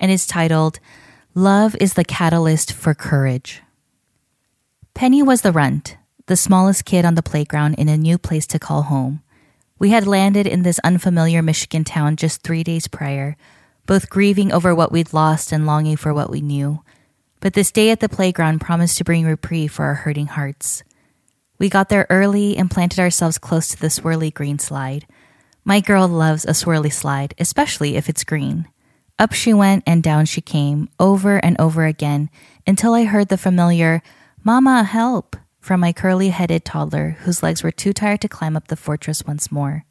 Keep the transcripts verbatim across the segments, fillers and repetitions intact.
and is titled, Love is the Catalyst for Courage. Penny was the runt, the smallest kid on the playground in a new place to call home. We had landed in this unfamiliar Michigan town just three days prior, both grieving over what we'd lost and longing for what we knew. But this day at the playground promised to bring reprieve for our hurting hearts. We got there early and planted ourselves close to the swirly green slide. My girl loves a swirly slide, especially if it's green. Up she went and down she came, over and over again, until I heard the familiar, Mama, help, from my curly-headed toddler, whose legs were too tired to climb up the fortress once more.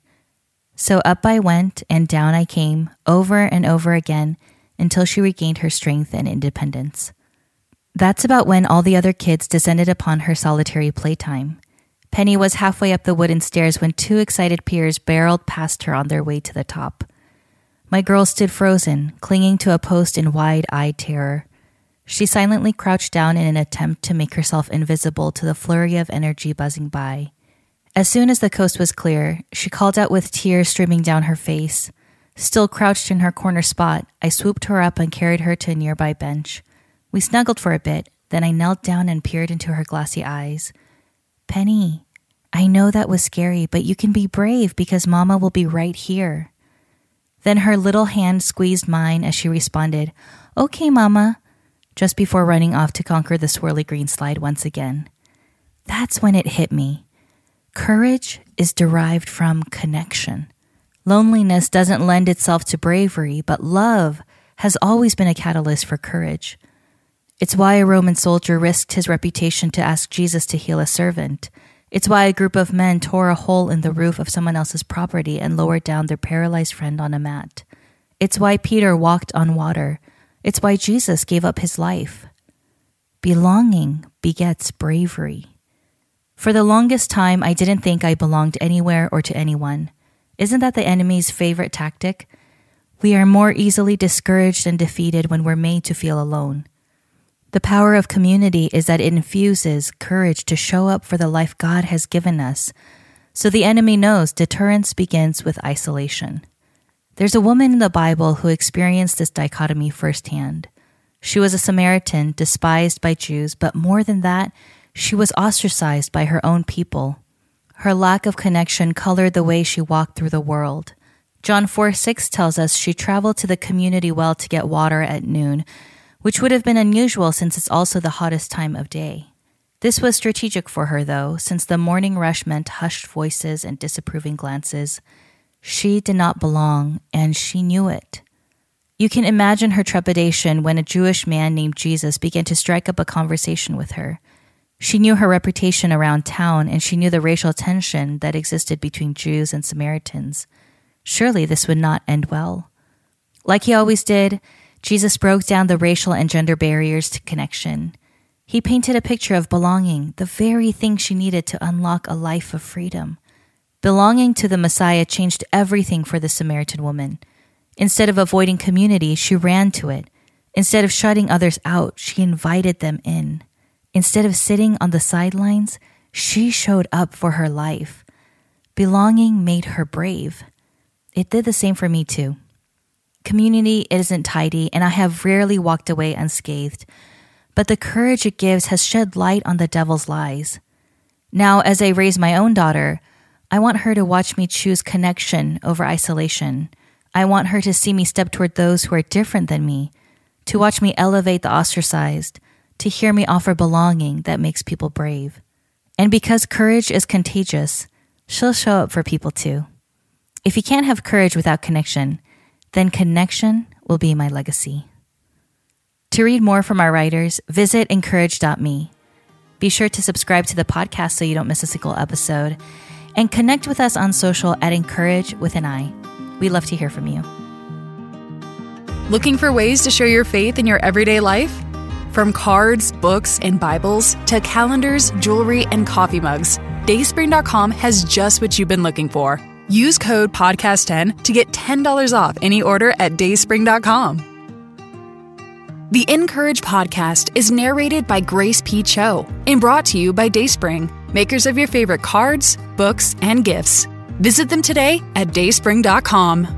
So up I went and down I came, over and over again, until she regained her strength and independence. That's about when all the other kids descended upon her solitary playtime. Penny was halfway up the wooden stairs when two excited peers barreled past her on their way to the top. My girl stood frozen, clinging to a post in wide-eyed terror. She silently crouched down in an attempt to make herself invisible to the flurry of energy buzzing by. As soon as the coast was clear, she called out with tears streaming down her face. Still crouched in her corner spot, I swooped her up and carried her to a nearby bench. We snuggled for a bit, then I knelt down and peered into her glassy eyes. Penny, I know that was scary, but you can be brave because Mama will be right here. Then her little hand squeezed mine as she responded, Okay, Mama, just before running off to conquer the swirly green slide once again. That's when it hit me. Courage is derived from connection. Loneliness doesn't lend itself to bravery, but love has always been a catalyst for courage. It's why a Roman soldier risked his reputation to ask Jesus to heal a servant. It's why a group of men tore a hole in the roof of someone else's property and lowered down their paralyzed friend on a mat. It's why Peter walked on water. It's why Jesus gave up his life. Belonging begets bravery. For the longest time, I didn't think I belonged anywhere or to anyone. Isn't that the enemy's favorite tactic? We are more easily discouraged and defeated when we're made to feel alone. The power of community is that it infuses courage to show up for the life God has given us. So the enemy knows deterrence begins with isolation. There's a woman in the Bible who experienced this dichotomy firsthand. She was a Samaritan, despised by Jews, but more than that, she was ostracized by her own people. Her lack of connection colored the way she walked through the world. John four six tells us she traveled to the community well to get water at noon, which would have been unusual since it's also the hottest time of day. This was strategic for her, though, since the morning rush meant hushed voices and disapproving glances. She did not belong, and she knew it. You can imagine her trepidation when a Jewish man named Jesus began to strike up a conversation with her. She knew her reputation around town, and she knew the racial tension that existed between Jews and Samaritans. Surely this would not end well. Like he always did, Jesus broke down the racial and gender barriers to connection. He painted a picture of belonging, the very thing she needed to unlock a life of freedom. Belonging to the Messiah changed everything for the Samaritan woman. Instead of avoiding community, she ran to it. Instead of shutting others out, she invited them in. Instead of sitting on the sidelines, she showed up for her life. Belonging made her brave. It did the same for me too. Community isn't tidy, and I have rarely walked away unscathed, but the courage it gives has shed light on the devil's lies. Now, as I raise my own daughter, I want her to watch me choose connection over isolation. I want her to see me step toward those who are different than me, to watch me elevate the ostracized, to hear me offer belonging that makes people brave. And because courage is contagious, she'll show up for people too. If you can't have courage without connection, then connection will be my legacy. To read more from our writers, visit incourage dot me. Be sure to subscribe to the podcast so you don't miss a single episode, and connect with us on social at Incourage with an I. We love to hear from you. Looking for ways to show your faith in your everyday life? From cards, books, and Bibles to calendars, jewelry, and coffee mugs, Dayspring dot com has just what you've been looking for. Use code podcast ten to get ten dollars off any order at Dayspring dot com. The Incourage podcast is narrated by Grace P. Cho and brought to you by Dayspring, makers of your favorite cards, books, and gifts. Visit them today at Dayspring dot com.